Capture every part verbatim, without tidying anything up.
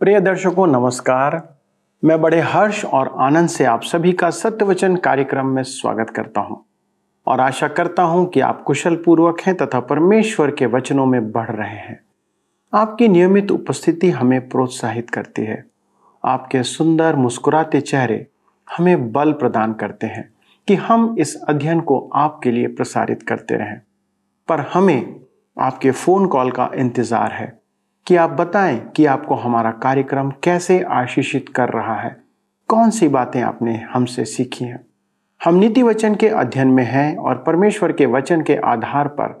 प्रिय दर्शकों नमस्कार। मैं बड़े हर्ष और आनंद से आप सभी का सत्य वचन कार्यक्रम में स्वागत करता हूं और आशा करता हूं कि आप कुशल पूर्वक हैं तथा परमेश्वर के वचनों में बढ़ रहे हैं। आपकी नियमित उपस्थिति हमें प्रोत्साहित करती है। आपके सुंदर मुस्कुराते चेहरे हमें बल प्रदान करते हैं कि हम इस अध्ययन को आपके लिए प्रसारित करते रहें। पर हमें आपके फ़ोन कॉल का इंतज़ार है कि आप बताएं कि आपको हमारा कार्यक्रम कैसे आशीषित कर रहा है, कौन सी बातें आपने हमसे सीखी हैं। हम नीति वचन के अध्ययन में हैं और परमेश्वर के वचन के आधार पर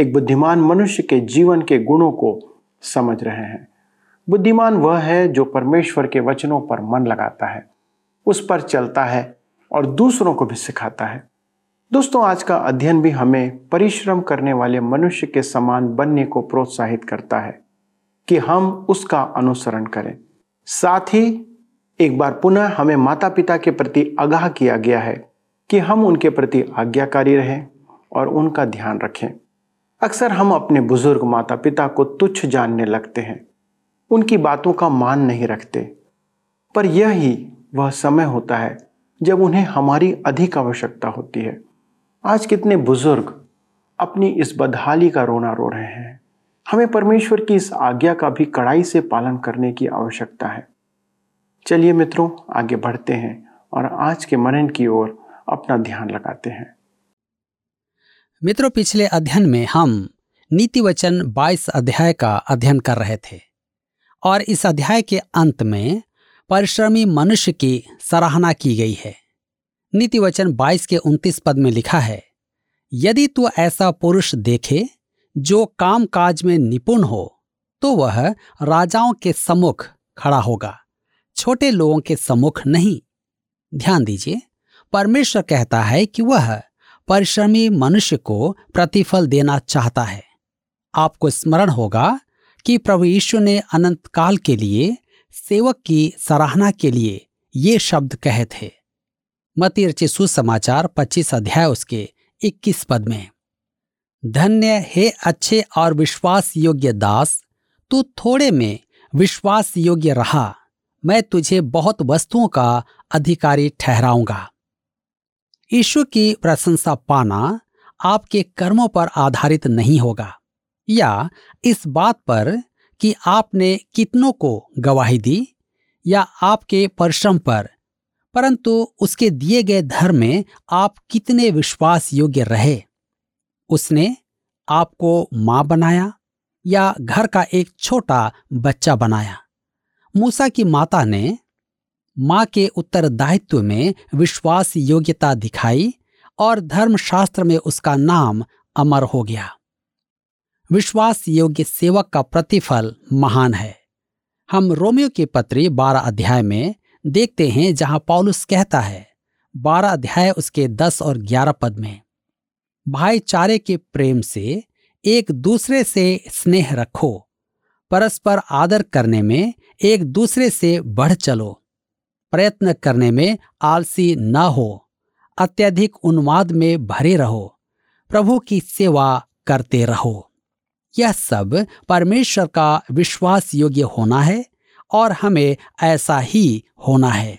एक बुद्धिमान मनुष्य के जीवन के गुणों को समझ रहे हैं। बुद्धिमान वह है जो परमेश्वर के वचनों पर मन लगाता है, उस पर चलता है और दूसरों को भी सिखाता है। दोस्तों, आज का अध्ययन भी हमें परिश्रम करने वाले मनुष्य के समान बनने को प्रोत्साहित करता है कि हम उसका अनुसरण करें। साथ ही एक बार पुनः हमें माता पिता के प्रति आगाह किया गया है कि हम उनके प्रति आज्ञाकारी रहें और उनका ध्यान रखें। अक्सर हम अपने बुजुर्ग माता पिता को तुच्छ जानने लगते हैं, उनकी बातों का मान नहीं रखते, पर यही वह समय होता है जब उन्हें हमारी अधिक आवश्यकता होती है। आज कितने बुजुर्ग अपनी इस बदहाली का रोना रो रहे हैं। हमें परमेश्वर की इस आज्ञा का भी कड़ाई से पालन करने की आवश्यकता है। चलिए मित्रों, आगे बढ़ते हैं और आज के मनन की ओर अपना ध्यान लगाते हैं। मित्रों, पिछले अध्ययन में हम नीति वचन बाईस अध्याय का अध्ययन कर रहे थे और इस अध्याय के अंत में परिश्रमी मनुष्य की सराहना की गई है। नीति वचन बाईस के उनतीस पद में लिखा है, यदि तू ऐसा पुरुष देखे जो काम काज में निपुण हो तो वह राजाओं के सम्मुख खड़ा होगा, छोटे लोगों के सम्मुख नहीं। ध्यान दीजिए, परमेश्वर कहता है कि वह परिश्रमी मनुष्य को प्रतिफल देना चाहता है। आपको स्मरण होगा कि प्रभु यीशु ने अनंत काल के लिए सेवक की सराहना के लिए ये शब्द कहे थे। मत्ती रचित सुसमाचार पच्चीस अध्याय उसके इक्कीस पद में, धन्य हे अच्छे और विश्वास योग्य दास, तू थोड़े में विश्वास योग्य रहा, मैं तुझे बहुत वस्तुओं का अधिकारी ठहराऊंगा। यीशु की प्रशंसा पाना आपके कर्मों पर आधारित नहीं होगा या इस बात पर कि आपने कितनों को गवाही दी या आपके परिश्रम पर, परंतु उसके दिए गए धर्म में आप कितने विश्वास योग्य रहे। उसने आपको माँ बनाया या घर का एक छोटा बच्चा बनाया। मूसा की माता ने माँ के उत्तरदायित्व में विश्वास योग्यता दिखाई और धर्मशास्त्र में उसका नाम अमर हो गया। विश्वास योग्य सेवक का प्रतिफल महान है। हम रोमियो के पत्री बारह अध्याय में देखते हैं जहां पौलुस कहता है, बारह अध्याय उसके दस और ग्यारह पद में, भाईचारे के प्रेम से एक दूसरे से स्नेह रखो, परस्पर आदर करने में एक दूसरे से बढ़ चलो, प्रयत्न करने में आलसी न हो, अत्यधिक उन्माद में भरे रहो, प्रभु की सेवा करते रहो। यह सब परमेश्वर का विश्वास योग्य होना है और हमें ऐसा ही होना है।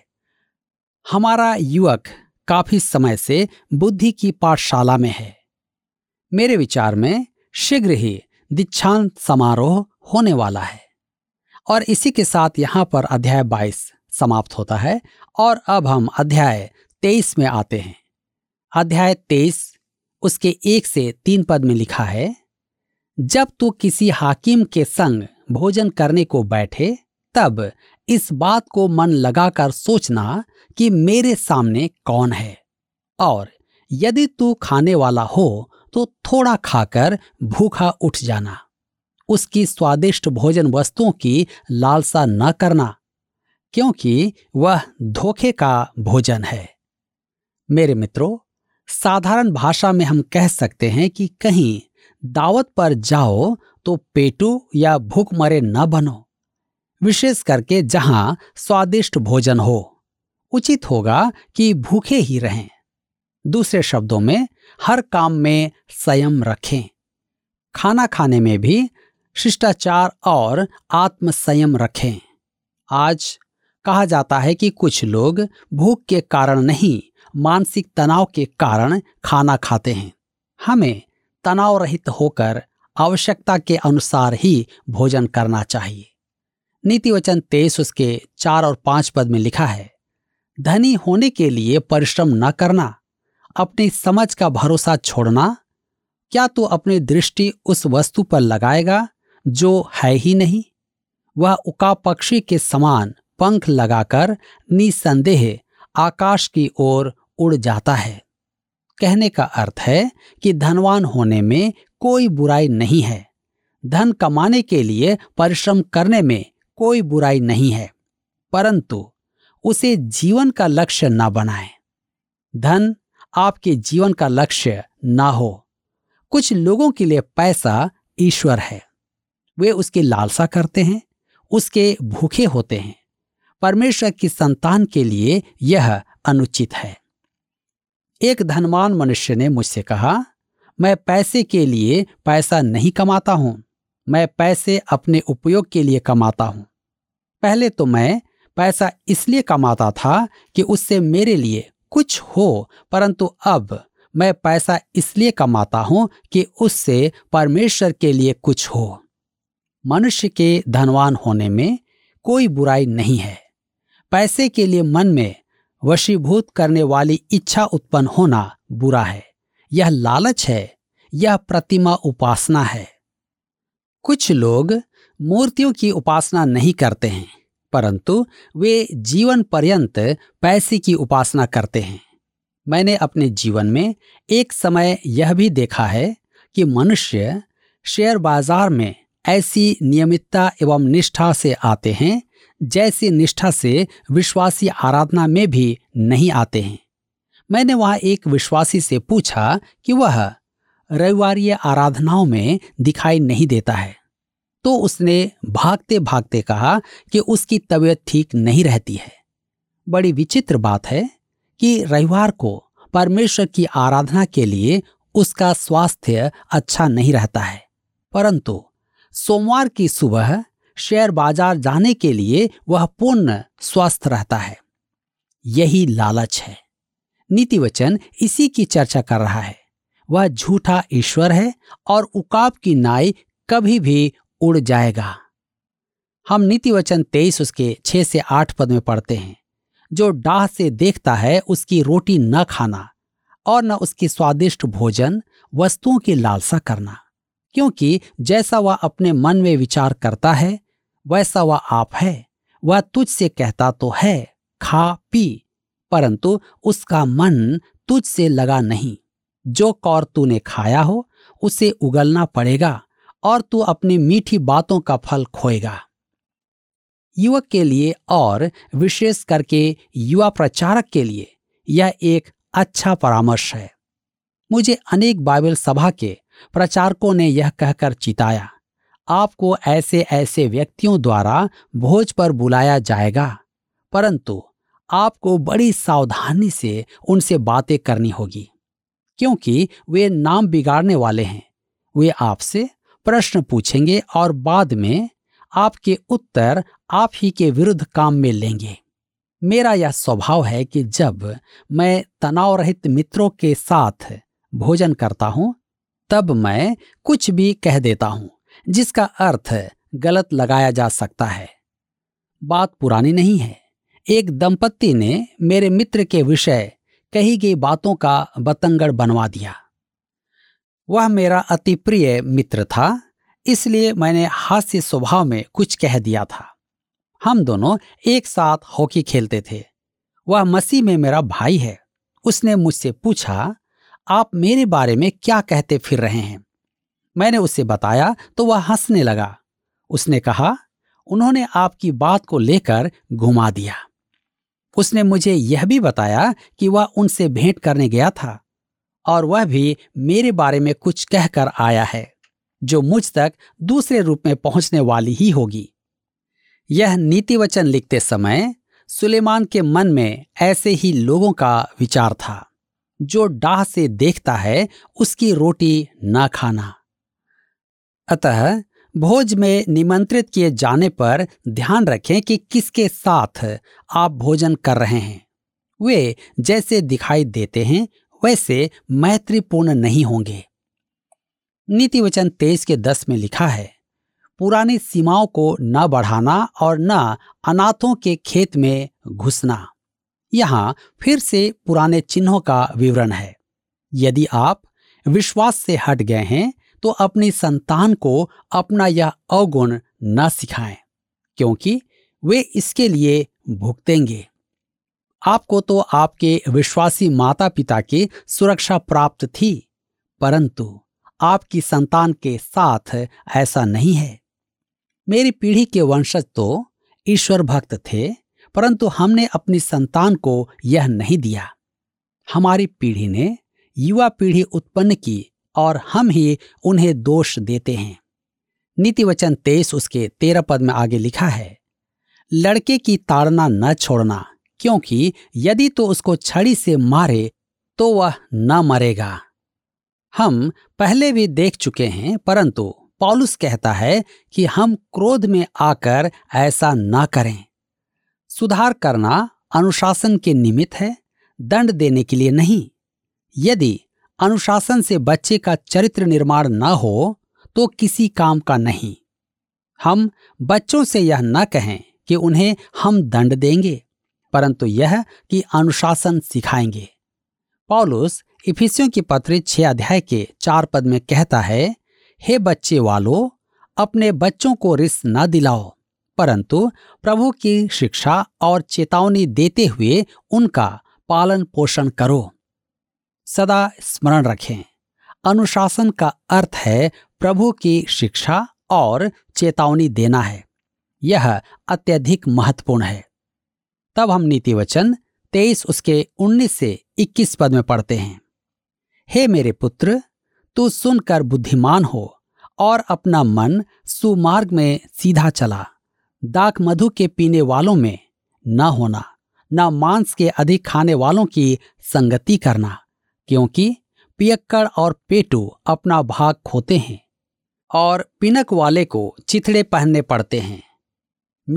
हमारा युवक काफी समय से बुद्धि की पाठशाला में है। मेरे विचार में शीघ्र ही दीक्षांत समारोह होने वाला है। और इसी के साथ यहाँ पर अध्याय बाईस समाप्त होता है और अब हम अध्याय तेईस में आते हैं। अध्याय तेईस उसके एक से तीन पद में लिखा है, जब तू किसी हाकिम के संग भोजन करने को बैठे तब इस बात को मन लगाकर सोचना कि मेरे सामने कौन है, और यदि तू खाने वाला हो तो थोड़ा खाकर भूखा उठ जाना, उसकी स्वादिष्ट भोजन वस्तुओं की लालसा न करना, क्योंकि वह धोखे का भोजन है। मेरे मित्रों, साधारण भाषा में हम कह सकते हैं कि कहीं दावत पर जाओ तो पेटू या भूखमरे न बनो, विशेष करके जहां स्वादिष्ट भोजन हो। उचित होगा कि भूखे ही रहें। दूसरे शब्दों में, हर काम में संयम रखें। खाना खाने में भी शिष्टाचार और आत्मसंयम रखें। आज कहा जाता है कि कुछ लोग भूख के कारण नहीं, मानसिक तनाव के कारण खाना खाते हैं। हमें तनाव रहित होकर आवश्यकता के अनुसार ही भोजन करना चाहिए। नीति वचन तेईस उसके चार और पांच पद में लिखा है, धनी होने के लिए परिश्रम न करना, अपनी समझ का भरोसा छोड़ना। क्या तू अपनी दृष्टि उस वस्तु पर लगाएगा जो है ही नहीं? वह उका पक्षी के समान पंख लगाकर निसंदेह आकाश की ओर उड़ जाता है। कहने का अर्थ है कि धनवान होने में कोई बुराई नहीं है, धन कमाने के लिए परिश्रम करने में कोई बुराई नहीं है, परंतु उसे जीवन का लक्ष्य ना बनाएं। धन आपके जीवन का लक्ष्य ना हो। कुछ लोगों के लिए पैसा ईश्वर है, वे उसकी लालसा करते हैं, उसके भूखे होते हैं। परमेश्वर की संतान के लिए यह अनुचित है। एक धनवान मनुष्य ने मुझसे कहा, मैं पैसे के लिए पैसा नहीं कमाता हूं, मैं पैसे अपने उपयोग के लिए कमाता हूं। पहले तो मैं पैसा इसलिए कमाता था कि उससे मेरे लिए कुछ हो, परंतु अब मैं पैसा इसलिए कमाता हूं कि उससे परमेश्वर के लिए कुछ हो। मनुष्य के धनवान होने में कोई बुराई नहीं है। पैसे के लिए मन में वशीभूत करने वाली इच्छा उत्पन्न होना बुरा है। यह लालच है, यह प्रतिमा उपासना है। कुछ लोग मूर्तियों की उपासना नहीं करते हैं, परंतु वे जीवन पर्यंत पैसे की उपासना करते हैं। मैंने अपने जीवन में एक समय यह भी देखा है कि मनुष्य शेयर बाजार में ऐसी नियमितता एवं निष्ठा से आते हैं जैसी निष्ठा से विश्वासी आराधना में भी नहीं आते हैं। मैंने वहाँ एक विश्वासी से पूछा कि वह रविवारीय आराधनाओं में दिखाई नहीं देता है, तो उसने भागते भागते कहा कि उसकी तबीयत ठीक नहीं रहती है। बड़ी विचित्र बात है कि रविवार को परमेश्वर की आराधना के लिए उसका स्वास्थ्य अच्छा नहीं रहता है, परंतु सोमवार की सुबह शेयर बाजार जाने के लिए वह पूर्ण स्वस्थ रहता है। यही लालच है। नीति वचन इसी की चर्चा कर रहा है। वह झूठा ईश्वर है और उकाब की नाई कभी भी उड़ जाएगा। हम नीति वचन तेईस उसके छह से आठ पद में पढ़ते हैं, जो डाह से देखता है उसकी रोटी न खाना और न उसकी स्वादिष्ट भोजन वस्तुओं की लालसा करना, क्योंकि जैसा वह अपने मन में विचार करता है वैसा वह आप है। वह तुझसे कहता तो है खा पी, परंतु उसका मन तुझसे लगा नहीं। जो कौर तूने खाया हो उसे उगलना पड़ेगा और तू अपनी मीठी बातों का फल खोएगा। युवक के लिए और विशेष करके युवा प्रचारक के लिए यह एक अच्छा परामर्श है। मुझे अनेक बाइबल सभा के प्रचारकों ने यह कहकर चिताया, आपको ऐसे ऐसे व्यक्तियों द्वारा भोज पर बुलाया जाएगा, परंतु आपको बड़ी सावधानी से उनसे बातें करनी होगी, क्योंकि वे नाम बिगाड़ने वाले हैं। वे आपसे प्रश्न पूछेंगे और बाद में आपके उत्तर आप ही के विरुद्ध काम में लेंगे। मेरा यह स्वभाव है कि जब मैं तनाव रहित मित्रों के साथ भोजन करता हूं तब मैं कुछ भी कह देता हूं जिसका अर्थ गलत लगाया जा सकता है। बात पुरानी नहीं है, एक दंपत्ति ने मेरे मित्र के विषय कही गई बातों का बतंगड़ बनवा दिया। वह मेरा अति प्रिय मित्र था, इसलिए मैंने हास्य स्वभाव में कुछ कह दिया था। हम दोनों एक साथ हॉकी खेलते थे। वह मसीह में मेरा भाई है। उसने मुझसे पूछा, आप मेरे बारे में क्या कहते फिर रहे हैं? मैंने उसे बताया तो वह हंसने लगा। उसने कहा, उन्होंने आपकी बात को लेकर घुमा दिया। उसने मुझे यह भी बताया कि वह उनसे भेंट करने गया था और वह भी मेरे बारे में कुछ कहकर आया है जो मुझ तक दूसरे रूप में पहुंचने वाली ही होगी। यह नीति वचन लिखते समय सुलेमान के मन में ऐसे ही लोगों का विचार था, जो डाह से देखता है उसकी रोटी ना खाना। अतः भोज में निमंत्रित किए जाने पर ध्यान रखें कि किसके साथ आप भोजन कर रहे हैं। वे जैसे दिखाई देते हैं वैसे मैत्रीपूर्ण नहीं होंगे। नीति वचन तेईस के दस में लिखा है, पुरानी सीमाओं को न बढ़ाना और न अनाथों के खेत में घुसना। यहाँ फिर से पुराने चिन्हों का विवरण है। यदि आप विश्वास से हट गए हैं तो अपनी संतान को अपना यह अवगुण न सिखाएं, क्योंकि वे इसके लिए भुगतेंगे। आपको तो आपके विश्वासी माता पिता की सुरक्षा प्राप्त थी, परंतु आपकी संतान के साथ ऐसा नहीं है। मेरी पीढ़ी के वंशज तो ईश्वर भक्त थे, परंतु हमने अपनी संतान को यह नहीं दिया। हमारी पीढ़ी ने युवा पीढ़ी उत्पन्न की और हम ही उन्हें दोष देते हैं। नीतिवचन तेईस उसके तेरह पद में आगे लिखा है, लड़के की ताड़ना न छोड़ना, क्योंकि यदि तो उसको छड़ी से मारे तो वह न मरेगा। हम पहले भी देख चुके हैं, परंतु पौलुस कहता है कि हम क्रोध में आकर ऐसा न करें। सुधार करना अनुशासन के निमित्त है, दंड देने के लिए नहीं। यदि अनुशासन से बच्चे का चरित्र निर्माण न हो तो किसी काम का नहीं। हम बच्चों से यह न कहें कि उन्हें हम दंड देंगे, परंतु यह कि अनुशासन सिखाएंगे। पौलुस इफिसियों की पत्री छह अध्याय के चार पद में कहता है, हे बच्चे वालों, अपने बच्चों को रिस न दिलाओ, परंतु प्रभु की शिक्षा और चेतावनी देते हुए उनका पालन पोषण करो। सदा स्मरण रखें, अनुशासन का अर्थ है प्रभु की शिक्षा और चेतावनी देना है। यह अत्यधिक महत्वपूर्ण है। तब हम नीतिवचन तेईस उसके उन्नीस से इक्कीस पद में पढ़ते हैं, हे मेरे पुत्र, तू सुनकर बुद्धिमान हो और अपना मन सुमार्ग में सीधा चला। दाख मधु के पीने वालों में न होना, न मांस के अधिक खाने वालों की संगति करना, क्योंकि पियक्कड़ और पेटू अपना भाग खोते हैं और पिनक वाले को चिथड़े पहनने पड़ते हैं।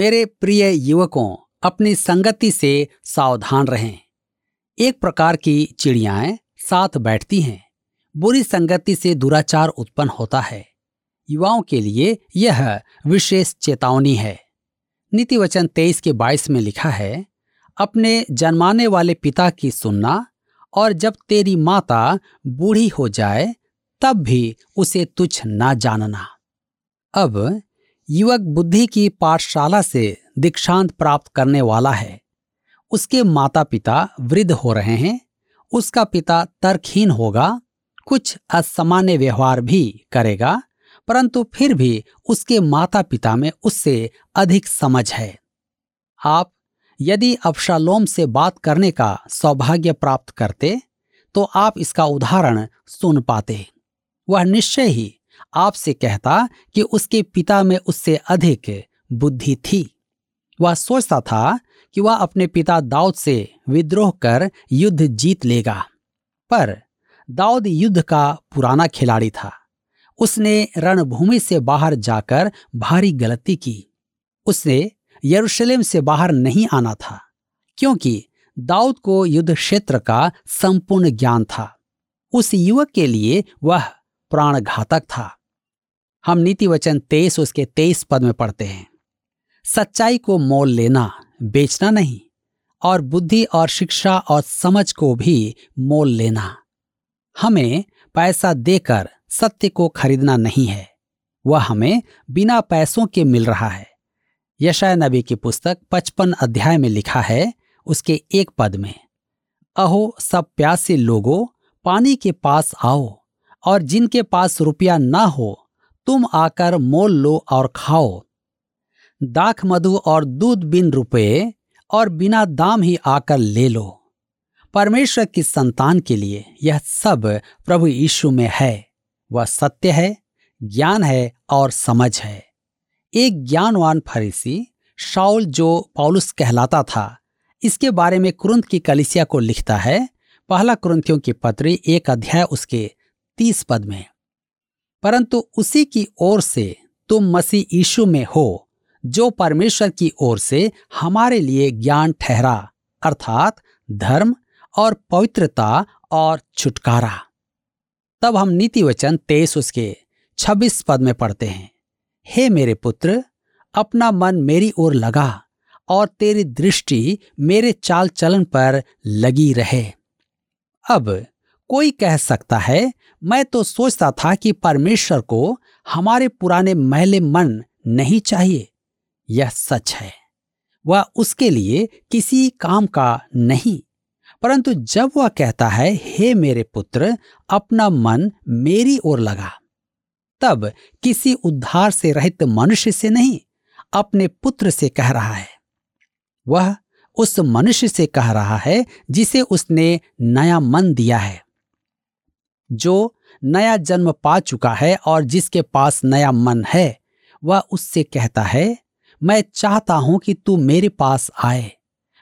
मेरे प्रिय युवकों, अपनी संगति से सावधान रहें। एक प्रकार की चिड़ियाएं साथ बैठती हैं। बुरी संगति से दुराचार उत्पन्न होता है। युवाओं के लिए यह विशेष चेतावनी है। नीतिवचन तेईस के बाईस में लिखा है, अपने जन्माने वाले पिता की सुनना, और जब तेरी माता बूढ़ी हो जाए तब भी उसे तुच्छ ना जानना। अब युवक बुद्धि की पाठशाला से दीक्षांत प्राप्त करने वाला है। उसके माता पिता वृद्ध हो रहे हैं। उसका पिता तर्कहीन होगा, कुछ असामान्य व्यवहार भी करेगा, परंतु फिर भी उसके माता पिता में उससे अधिक समझ है। आप यदि अबशालोम से बात करने का सौभाग्य प्राप्त करते तो आप इसका उदाहरण सुन पाते। वह निश्चय ही आपसे कहता कि उसके पिता में उससे अधिक बुद्धि थी। वह सोचता था कि वह अपने पिता दाऊद से विद्रोह कर युद्ध जीत लेगा, पर दाऊद युद्ध का पुराना खिलाड़ी था। उसने रणभूमि से बाहर जाकर भारी गलती की। उसने यरूशलेम से बाहर नहीं आना था, क्योंकि दाऊद को युद्ध क्षेत्र का संपूर्ण ज्ञान था। उस युवक के लिए वह प्राणघातक था। हम नीतिवचन तेईस उसके तेईस पद में पढ़ते हैं, सच्चाई को मोल लेना, बेचना नहीं, और बुद्धि और शिक्षा और समझ को भी मोल लेना। हमें पैसा देकर सत्य को खरीदना नहीं है, वह हमें बिना पैसों के मिल रहा है। यशाया नबी की पुस्तक पचपन अध्याय में लिखा है उसके एक पद में, अहो सब प्यासे लोगों, पानी के पास आओ, और जिनके पास रुपया ना हो तुम आकर मोल लो और खाओ। दाख मधु और दूध बिन रुपये और बिना दाम ही आकर ले लो। परमेश्वर की संतान के लिए यह सब प्रभु यीशु में है। वह सत्य है, ज्ञान है और समझ है। एक ज्ञानवान फरीसी शाऊल, जो पौलुस कहलाता था, इसके बारे में कुरिन्थ की कलीसिया को लिखता है, पहला कुरिन्थियों की पत्री एक अध्याय उसके तीस पद में, परंतु उसी की ओर से तुम मसीह यीशु में हो, जो परमेश्वर की ओर से हमारे लिए ज्ञान ठहरा, अर्थात धर्म और पवित्रता और छुटकारा। तब हम नीति वचन तेईस उसके छब्बीस पद में पढ़ते हैं, हे मेरे पुत्र, अपना मन मेरी ओर लगा और तेरी दृष्टि मेरे चाल चलन पर लगी रहे। अब कोई कह सकता है, मैं तो सोचता था कि परमेश्वर को हमारे पुराने मैले मन नहीं चाहिए। यह सच है, वह उसके लिए किसी काम का नहीं, परंतु जब वह कहता है, हे मेरे पुत्र, अपना मन मेरी ओर लगा, तब किसी उद्धार से रहित मनुष्य से नहीं, अपने पुत्र से कह रहा है। वह उस मनुष्य से कह रहा है जिसे उसने नया मन दिया है, जो नया जन्म पा चुका है और जिसके पास नया मन है। वह उससे कहता है, मैं चाहता हूं कि तू मेरे पास आए,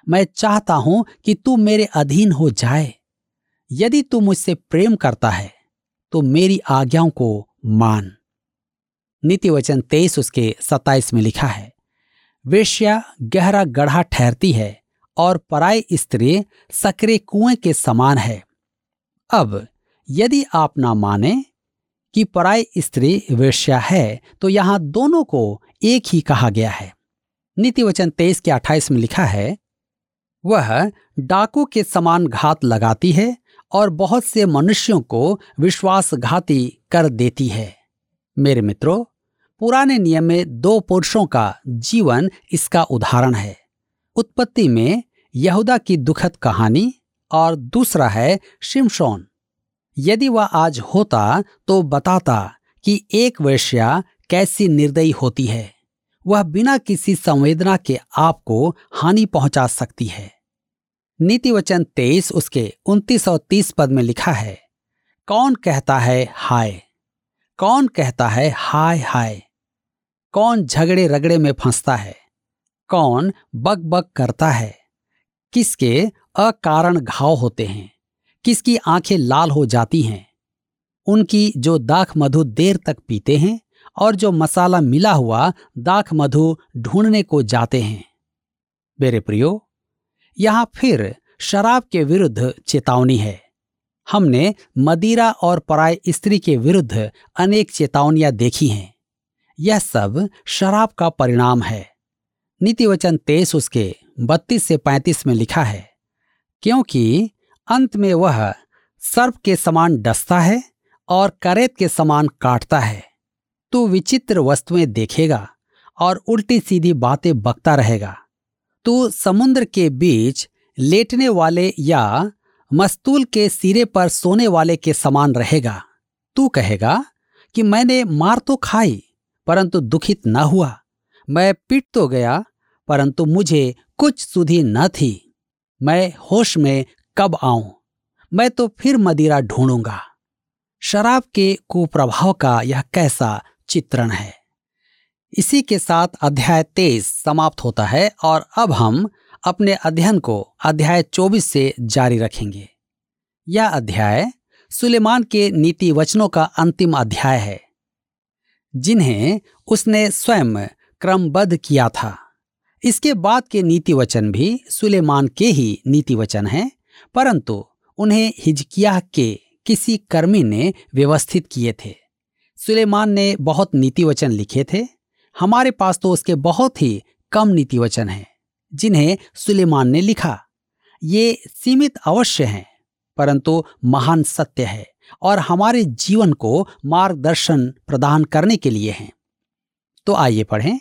मैं चाहता हूं कि तू मेरे अधीन हो जाए। यदि तू मुझसे प्रेम करता है तो मेरी आज्ञाओं को मान। नीति वचन तेईस उसके सत्ताईस में लिखा है, वेश्या गहरा गड्ढा ठहरती है और पराई स्त्री सकरे कुएं के समान है। अब यदि आप ना माने कि पराई स्त्री वेश्या है, तो यहां दोनों को एक ही कहा गया है। नीति वचन तेईस के अट्ठाईस में लिखा है, वह डाकू के समान घात लगाती है और बहुत से मनुष्यों को विश्वासघाती कर देती है। मेरे मित्रों, पुराने नियम में दो पुरुषों का जीवन इसका उदाहरण है। उत्पत्ति में यहूदा की दुखद कहानी और दूसरा है शिमशोन। यदि वह आज होता तो बताता कि एक वेश्या कैसी निर्दयी होती है। वह बिना किसी संवेदना के आप को हानि पहुंचा सकती है। नीति वचन तेईस उसके उनतीस और तीस पद में लिखा है, कौन कहता है हाय, कौन कहता है हाय हाय, कौन झगड़े रगड़े में फंसता है, कौन बक बक करता है, किसके अकारण घाव होते हैं, किसकी आंखें लाल हो जाती हैं, उनकी जो दाख मधु देर तक पीते हैं और जो मसाला मिला हुआ दाख मधु ढूंढने को जाते हैं। मेरे प्रियो, यहां फिर शराब के विरुद्ध चेतावनी है। हमने मदिरा और पराय स्त्री के विरुद्ध अनेक चेतावनियां देखी हैं। यह सब शराब का परिणाम है। नीतिवचन तेईस उसके बत्तीस से पैंतीस में लिखा है, क्योंकि अंत में वह सर्प के समान डसता है और करेत के समान काटता है। तू विचित्र वस्तुएं देखेगा और उल्टी सीधी बातें बकता रहेगा। तू समुद्र के बीच लेटने वाले या मस्तूल के सिरे पर सोने वाले के समान रहेगा। तू कहेगा कि मैंने मार तो खाई परंतु दुखित न हुआ, मैं पीट तो गया परंतु मुझे कुछ सुधि न थी, मैं होश में कब आऊं, मैं तो फिर मदिरा ढूंढूंगा। शराब के कुप्रभाव का यह कैसा चित्रण है। इसी के साथ अध्याय तेईस समाप्त होता है और अब हम अपने अध्ययन को अध्याय चौबीस से जारी रखेंगे। यह अध्याय सुलेमान के नीति वचनों का अंतिम अध्याय है, जिन्हें उसने स्वयं क्रमबद्ध किया था। इसके बाद के नीति वचन भी सुलेमान के ही नीति वचन हैं, परंतु उन्हें हिजकिय्याह के किसी कर्मी ने व्यवस्थित किए थे। सुलेमान ने बहुत नीति वचन लिखे थे। हमारे पास तो उसके बहुत ही कम नीति वचन हैं जिन्हें सुलेमान ने लिखा। ये सीमित अवश्य हैं परंतु महान सत्य है और हमारे जीवन को मार्गदर्शन प्रदान करने के लिए हैं। तो आइए पढ़ें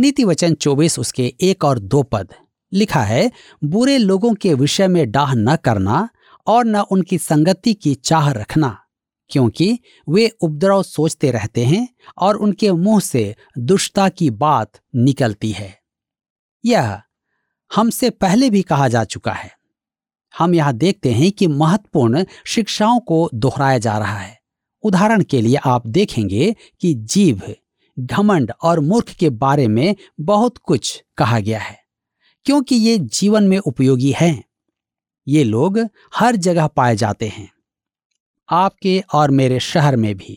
नीति वचन चौबीस उसके एक और दो पद। लिखा है, बुरे लोगों के विषय में डाह न करना और न उनकी संगति की चाह रखना, क्योंकि वे उपद्रव सोचते रहते हैं और उनके मुंह से दुष्टता की बात निकलती है। यह हमसे पहले भी कहा जा चुका है। हम यहां देखते हैं कि महत्वपूर्ण शिक्षाओं को दोहराया जा रहा है। उदाहरण के लिए आप देखेंगे कि जीभ, घमंड और मूर्ख के बारे में बहुत कुछ कहा गया है, क्योंकि ये जीवन में उपयोगी हैं। ये लोग हर जगह पाए जाते हैं, आपके और मेरे शहर में भी।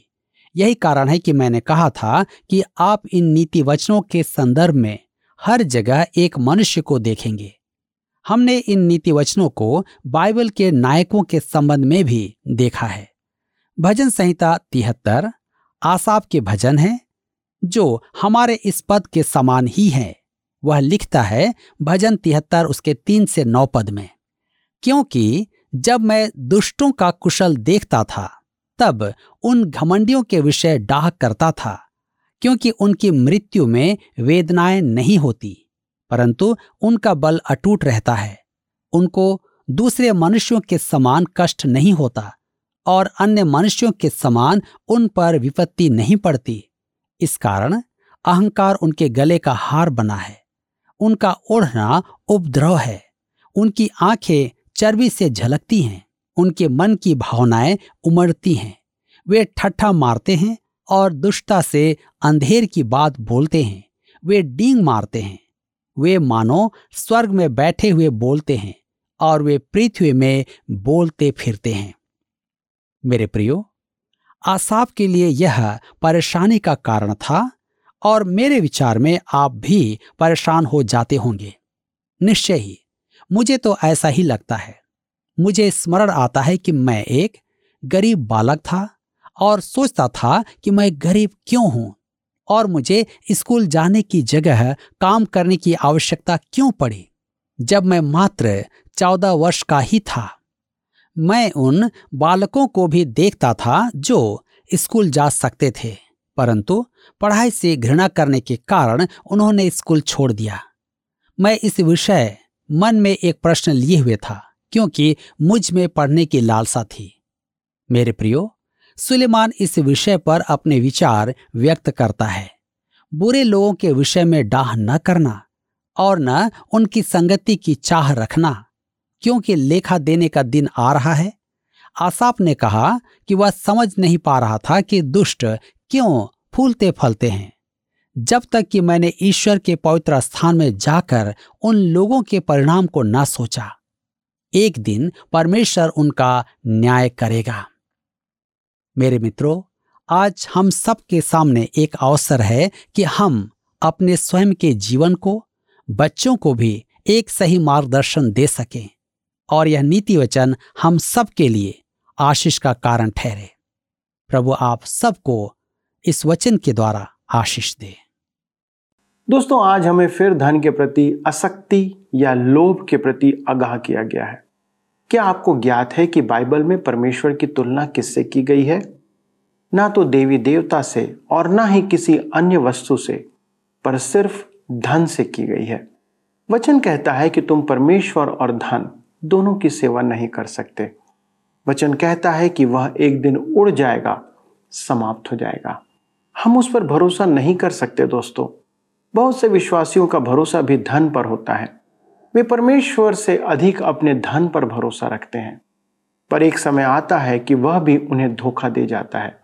यही कारण है कि मैंने कहा था कि आप इन नीति वचनों के संदर्भ में हर जगह एक मनुष्य को देखेंगे। हमने इन नीति वचनों को बाइबल के नायकों के संबंध में भी देखा है। भजन संहिता तिहत्तर आसाफ के भजन हैं, जो हमारे इस पद के समान ही हैं। वह लिखता है भजन तिहत्तर उसके तीन से नौ पद में, क्योंकि जब मैं दुष्टों का कुशल देखता था तब उन घमंडियों के विषय डाह करता था, क्योंकि उनकी मृत्यु में वेदनाएं नहीं होती, परंतु उनका बल अटूट रहता है। उनको दूसरे मनुष्यों के समान कष्ट नहीं होता और अन्य मनुष्यों के समान उन पर विपत्ति नहीं पड़ती। इस कारण अहंकार उनके गले का हार बना है, उनका ओढ़ना उपद्रव है, उनकी आंखें चर्बी से झलकती हैं, उनके मन की भावनाएं उमड़ती हैं, वे ठट्ठा मारते हैं और दुष्टता से अंधेर की बात बोलते हैं, वे डींग मारते हैं, वे मानो स्वर्ग में बैठे हुए बोलते हैं और वे पृथ्वी में बोलते फिरते हैं। मेरे प्रियो, आसाफ के लिए यह परेशानी का कारण था और मेरे विचार में आप भी परेशान हो जाते होंगे। निश्चय ही मुझे तो ऐसा ही लगता है। मुझे स्मरण आता है कि मैं एक गरीब बालक था और सोचता था कि मैं गरीब क्यों हूं और मुझे स्कूल जाने की जगह काम करने की आवश्यकता क्यों पड़ी जब मैं मात्र चौदह वर्ष का ही था। मैं उन बालकों को भी देखता था जो स्कूल जा सकते थे, परंतु पढ़ाई से घृणा करने के कारण उन्होंने स्कूल छोड़ दिया। मैं इस विषय मन में एक प्रश्न लिए हुए था, क्योंकि मुझ में पढ़ने की लालसा थी। मेरे प्रियो, सुलेमान इस विषय पर अपने विचार व्यक्त करता है। बुरे लोगों के विषय में डाह न करना और न उनकी संगति की चाह रखना, क्योंकि लेखा देने का दिन आ रहा है। आसाफ ने कहा कि वह समझ नहीं पा रहा था कि दुष्ट क्यों फूलते फलते हैं, जब तक कि मैंने ईश्वर के पवित्र स्थान में जाकर उन लोगों के परिणाम को ना सोचा। एक दिन परमेश्वर उनका न्याय करेगा। मेरे मित्रों, आज हम सब के सामने एक अवसर है कि हम अपने स्वयं के जीवन को, बच्चों को भी एक सही मार्गदर्शन दे सकें और यह नीति वचन हम सब के लिए आशीष का कारण ठहरे। प्रभु आप सबको इस वचन के द्वारा आशीष दे। दोस्तों, आज हमें फिर धन के प्रति आसक्ति या लोभ के प्रति आगाह किया गया है। क्या आपको ज्ञात है कि बाइबल में परमेश्वर की तुलना किससे की गई है? ना तो देवी देवता से और ना ही किसी अन्य वस्तु से, पर सिर्फ धन से की गई है। वचन कहता है कि तुम परमेश्वर और धन दोनों की सेवा नहीं कर सकते। वचन कहता है कि वह एक दिन उड़ जाएगा, समाप्त हो जाएगा। हम उस पर भरोसा नहीं कर सकते। दोस्तों, बहुत से विश्वासियों का भरोसा भी धन पर होता है। वे परमेश्वर से अधिक अपने धन पर भरोसा रखते हैं, पर एक समय आता है कि वह भी उन्हें धोखा दे जाता है।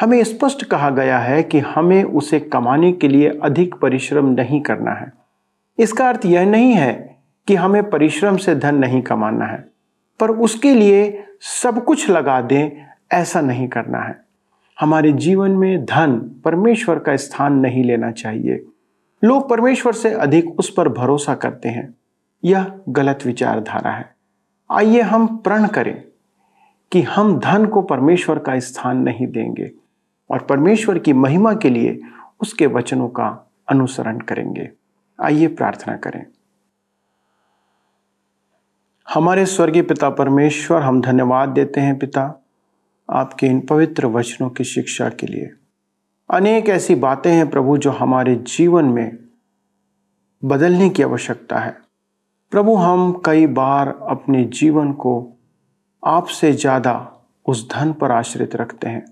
हमें स्पष्ट कहा गया है कि हमें उसे कमाने के लिए अधिक परिश्रम नहीं करना है। इसका अर्थ यह नहीं है कि हमें परिश्रम से धन नहीं कमाना है, पर उसके लिए सब कुछ लगा दें, ऐसा नहीं करना है। हमारे जीवन में धन परमेश्वर का स्थान नहीं लेना चाहिए। लोग परमेश्वर से अधिक उस पर भरोसा करते हैं। यह गलत विचारधारा है। आइए हम प्रण करें कि हम धन को परमेश्वर का स्थान नहीं देंगे और परमेश्वर की महिमा के लिए उसके वचनों का अनुसरण करेंगे। आइए प्रार्थना करें। हमारे स्वर्गीय पिता परमेश्वर, हम धन्यवाद देते हैं पिता आपके इन पवित्र वचनों की शिक्षा के लिए। अनेक ऐसी बातें हैं प्रभु जो हमारे जीवन में बदलने की आवश्यकता है। प्रभु, हम कई बार अपने जीवन को आपसे ज़्यादा उस धन पर आश्रित रखते हैं।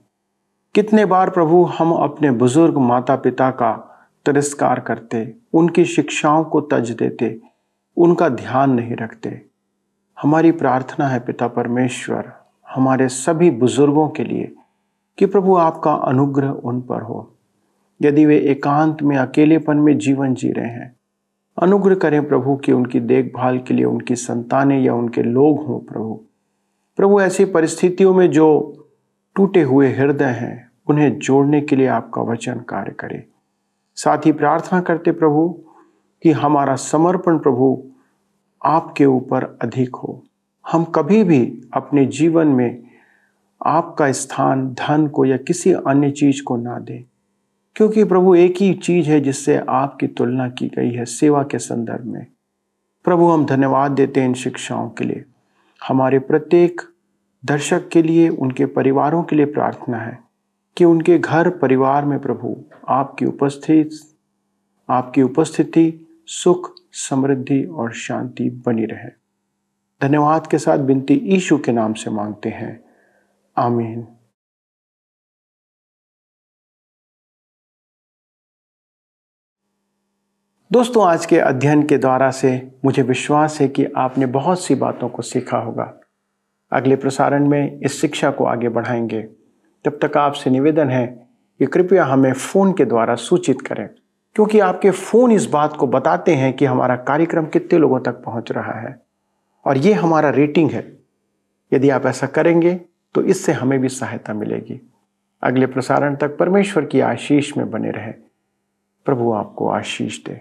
कितने बार प्रभु हम अपने बुजुर्ग माता पिता का तिरस्कार करते, उनकी शिक्षाओं को तज देते, उनका ध्यान नहीं रखते। हमारी प्रार्थना है पिता परमेश्वर हमारे सभी बुजुर्गों के लिए कि प्रभु आपका अनुग्रह उन पर हो। यदि वे एकांत में, अकेलेपन में जीवन जी रहे हैं, अनुग्रह करें प्रभु कि उनकी देखभाल के लिए उनकी संतानें या उनके लोग हों। प्रभु प्रभु ऐसी परिस्थितियों में जो टूटे हुए हृदय हैं, उन्हें जोड़ने के लिए आपका वचन कार्य करे। साथ ही प्रार्थना करते प्रभु कि हमारा समर्पण प्रभु आपके ऊपर अधिक हो। हम कभी भी अपने जीवन में आपका स्थान धन को या किसी अन्य चीज को ना दें, क्योंकि प्रभु एक ही चीज है जिससे आपकी तुलना की गई है सेवा के संदर्भ में। प्रभु हम धन्यवाद देते हैं इन शिक्षाओं के लिए। हमारे प्रत्येक दर्शक के लिए, उनके परिवारों के लिए प्रार्थना है कि उनके घर परिवार में प्रभु आपकी उपस्थिति आपकी उपस्थिति सुख, समृद्धि और शांति बनी रहे। धन्यवाद के साथ विनती यीशु के नाम से मांगते हैं, आमीन। दोस्तों, आज के अध्ययन के द्वारा से मुझे विश्वास है कि आपने बहुत सी बातों को सीखा होगा। अगले प्रसारण में इस शिक्षा को आगे बढ़ाएंगे। तब तक आपसे निवेदन है कि कृपया हमें फ़ोन के द्वारा सूचित करें, क्योंकि आपके फ़ोन इस बात को बताते हैं कि हमारा कार्यक्रम कितने लोगों तक पहुंच रहा है, और ये हमारा रेटिंग है। यदि आप ऐसा करेंगे तो इससे हमें भी सहायता मिलेगी। अगले प्रसारण तक परमेश्वर की आशीष में बने रहें। प्रभु आपको आशीष दे।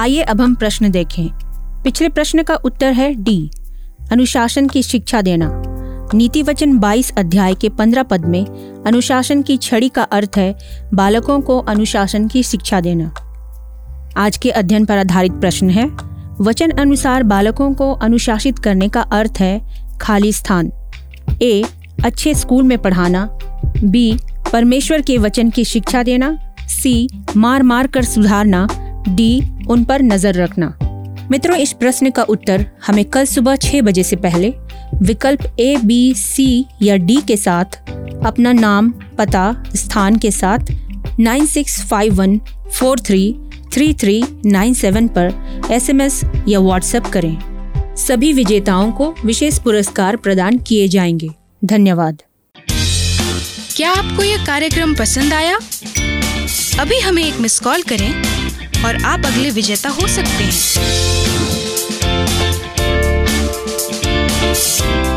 आइए अब हम प्रश्न देखें। पिछले प्रश्न का उत्तर है डी, अनुशासन की शिक्षा देना। नीति वचन बाईस अध्याय के पंद्रह पद में अनुशासन की छड़ी का अर्थ है बालकों को अनुशासन की शिक्षा देना। आज के अध्ययन पर आधारित प्रश्न है, वचन अनुसार बालकों को अनुशासित करने का अर्थ है खाली स्थान। ए, अच्छे स्कूल में पढ़ाना। बी, परमेश्वर के वचन की शिक्षा देना। सी, मार मार कर सुधारना। डी, उन पर नजर रखना। मित्रों, इस प्रश्न का उत्तर हमें कल सुबह छह बजे से पहले विकल्प ए, बी, सी या डी के साथ अपना नाम, पता, स्थान के साथ nine six five one four three three three nine seven पर एसएमएस या व्हाट्सएप करें। सभी विजेताओं को विशेष पुरस्कार प्रदान किए जाएंगे। धन्यवाद। क्या आपको यह कार्यक्रम पसंद आया? अभी हमें एक मिस कॉल करें और आप अगले विजेता हो सकते हैं।